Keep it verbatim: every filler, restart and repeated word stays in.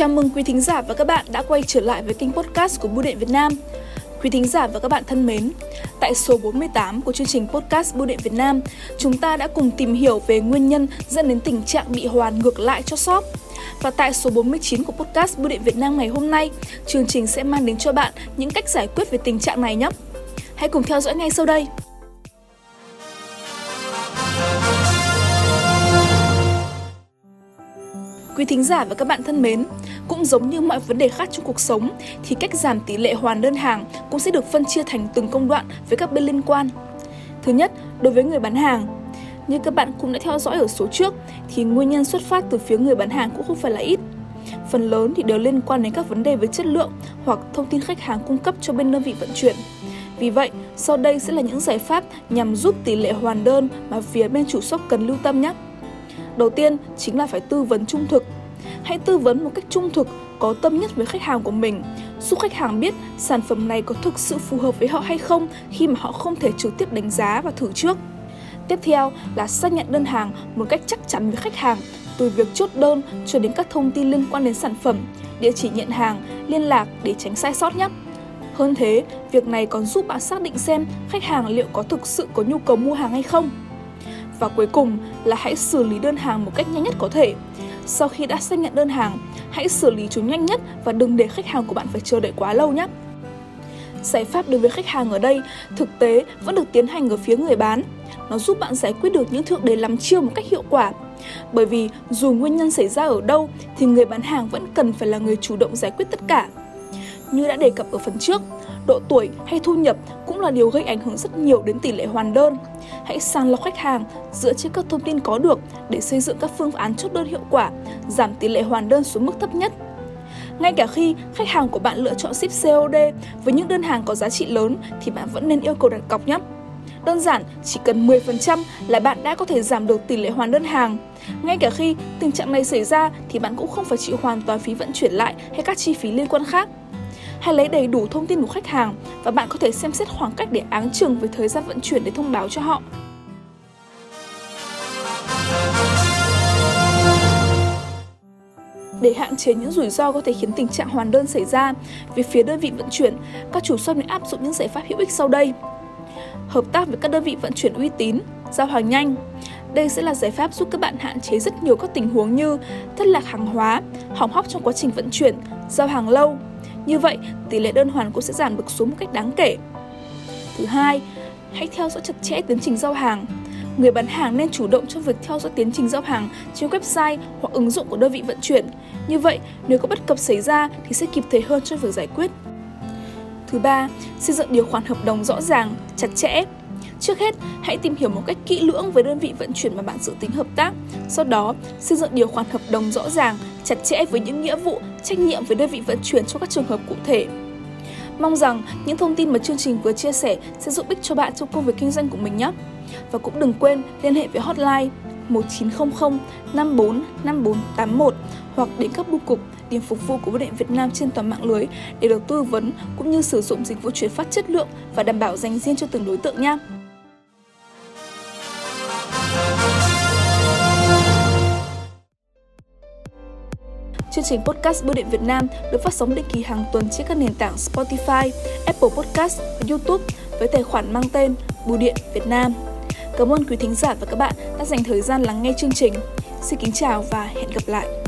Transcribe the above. Chào mừng quý thính giả và các bạn đã quay trở lại với kênh podcast của Bưu Điện Việt Nam. Quý thính giả và các bạn thân mến, tại số bốn mươi tám của chương trình podcast Bưu Điện Việt Nam, chúng ta đã cùng tìm hiểu về nguyên nhân dẫn đến tình trạng bị hoàn ngược lại chót sót. Và tại số bốn mươi chín của podcast Bưu Điện Việt Nam ngày hôm nay, chương trình sẽ mang đến cho bạn những cách giải quyết về tình trạng này nhé. Hãy cùng theo dõi ngay sau đây. Quý thính giả và các bạn thân mến, cũng giống như mọi vấn đề khác trong cuộc sống thì cách giảm tỷ lệ hoàn đơn hàng cũng sẽ được phân chia thành từng công đoạn với các bên liên quan. Thứ nhất, đối với người bán hàng. Như các bạn cũng đã theo dõi ở số trước thì nguyên nhân xuất phát từ phía người bán hàng cũng không phải là ít. Phần lớn thì đều liên quan đến các vấn đề về chất lượng hoặc thông tin khách hàng cung cấp cho bên đơn vị vận chuyển. Vì vậy, sau đây sẽ là những giải pháp nhằm giúp tỷ lệ hoàn đơn mà phía bên chủ shop cần lưu tâm nhé. Đầu tiên chính là phải tư vấn trung thực. Hãy tư vấn một cách trung thực, có tâm nhất với khách hàng của mình, giúp khách hàng biết sản phẩm này có thực sự phù hợp với họ hay không khi mà họ không thể trực tiếp đánh giá và thử trước. Tiếp theo là xác nhận đơn hàng một cách chắc chắn với khách hàng, từ việc chốt đơn cho đến các thông tin liên quan đến sản phẩm, địa chỉ nhận hàng, liên lạc để tránh sai sót nhé. Hơn thế, việc này còn giúp bạn xác định xem khách hàng liệu có thực sự có nhu cầu mua hàng hay không. Và cuối cùng là hãy xử lý đơn hàng một cách nhanh nhất có thể. Sau khi đã xác nhận đơn hàng, hãy xử lý chúng nhanh nhất và đừng để khách hàng của bạn phải chờ đợi quá lâu nhé. Giải pháp đối với khách hàng ở đây thực tế vẫn được tiến hành ở phía người bán. Nó giúp bạn giải quyết được những thượng đế làm chiêu một cách hiệu quả. Bởi vì dù nguyên nhân xảy ra ở đâu thì người bán hàng vẫn cần phải là người chủ động giải quyết tất cả. Như đã đề cập ở phần trước, độ tuổi hay thu nhập cũng là điều gây ảnh hưởng rất nhiều đến tỷ lệ hoàn đơn. Hãy sàng lọc khách hàng dựa trên các thông tin có được để xây dựng các phương án chốt đơn hiệu quả, giảm tỷ lệ hoàn đơn xuống mức thấp nhất. Ngay cả khi khách hàng của bạn lựa chọn ship xê ô đê với những đơn hàng có giá trị lớn thì bạn vẫn nên yêu cầu đặt cọc nhé. Đơn giản, chỉ cần mười phần trăm là bạn đã có thể giảm được tỷ lệ hoàn đơn hàng. Ngay cả khi tình trạng này xảy ra thì bạn cũng không phải chịu hoàn toàn phí vận chuyển lại hay các chi phí liên quan khác. Hãy lấy đầy đủ thông tin của khách hàng và bạn có thể xem xét khoảng cách để áng chừng với thời gian vận chuyển để thông báo cho họ. Để hạn chế những rủi ro có thể khiến tình trạng hoàn đơn xảy ra về phía đơn vị vận chuyển, các chủ shop nên áp dụng những giải pháp hữu ích sau đây. Hợp tác với các đơn vị vận chuyển uy tín, giao hàng nhanh. Đây sẽ là giải pháp giúp các bạn hạn chế rất nhiều các tình huống như thất lạc hàng hóa, hỏng hóc trong quá trình vận chuyển, giao hàng lâu. Như vậy, tỷ lệ đơn hoàn cũng sẽ giảm được xuống một cách đáng kể. Thứ hai, hãy theo dõi chặt chẽ tiến trình giao hàng. Người bán hàng nên chủ động trong việc theo dõi tiến trình giao hàng trên website hoặc ứng dụng của đơn vị vận chuyển. Như vậy, nếu có bất cập xảy ra thì sẽ kịp thời hơn cho việc giải quyết. Thứ ba, xây dựng điều khoản hợp đồng rõ ràng, chặt chẽ. Trước hết, hãy tìm hiểu một cách kỹ lưỡng với đơn vị vận chuyển mà bạn dự tính hợp tác. Sau đó, xây dựng điều khoản hợp đồng rõ ràng, chặt chẽ với những nghĩa vụ, trách nhiệm với đơn vị vận chuyển cho các trường hợp cụ thể. Mong rằng những thông tin mà chương trình vừa chia sẻ sẽ giúp ích cho bạn trong công việc kinh doanh của mình nhé. Và cũng đừng quên liên hệ với hotline một chín không không năm bốn năm bốn tám một hoặc đến các bưu cục, điểm phục vụ của Bưu điện Việt Nam trên toàn mạng lưới để được tư vấn cũng như sử dụng dịch vụ chuyển phát chất lượng và đảm bảo dành riêng cho từng đối tượng nha. Chương trình podcast Bưu điện Việt Nam được phát sóng định kỳ hàng tuần trên các nền tảng Spotify, Apple Podcast và YouTube với tài khoản mang tên Bưu điện Việt Nam. Cảm ơn quý thính giả và các bạn đã dành thời gian lắng nghe chương trình. Xin kính chào và hẹn gặp lại!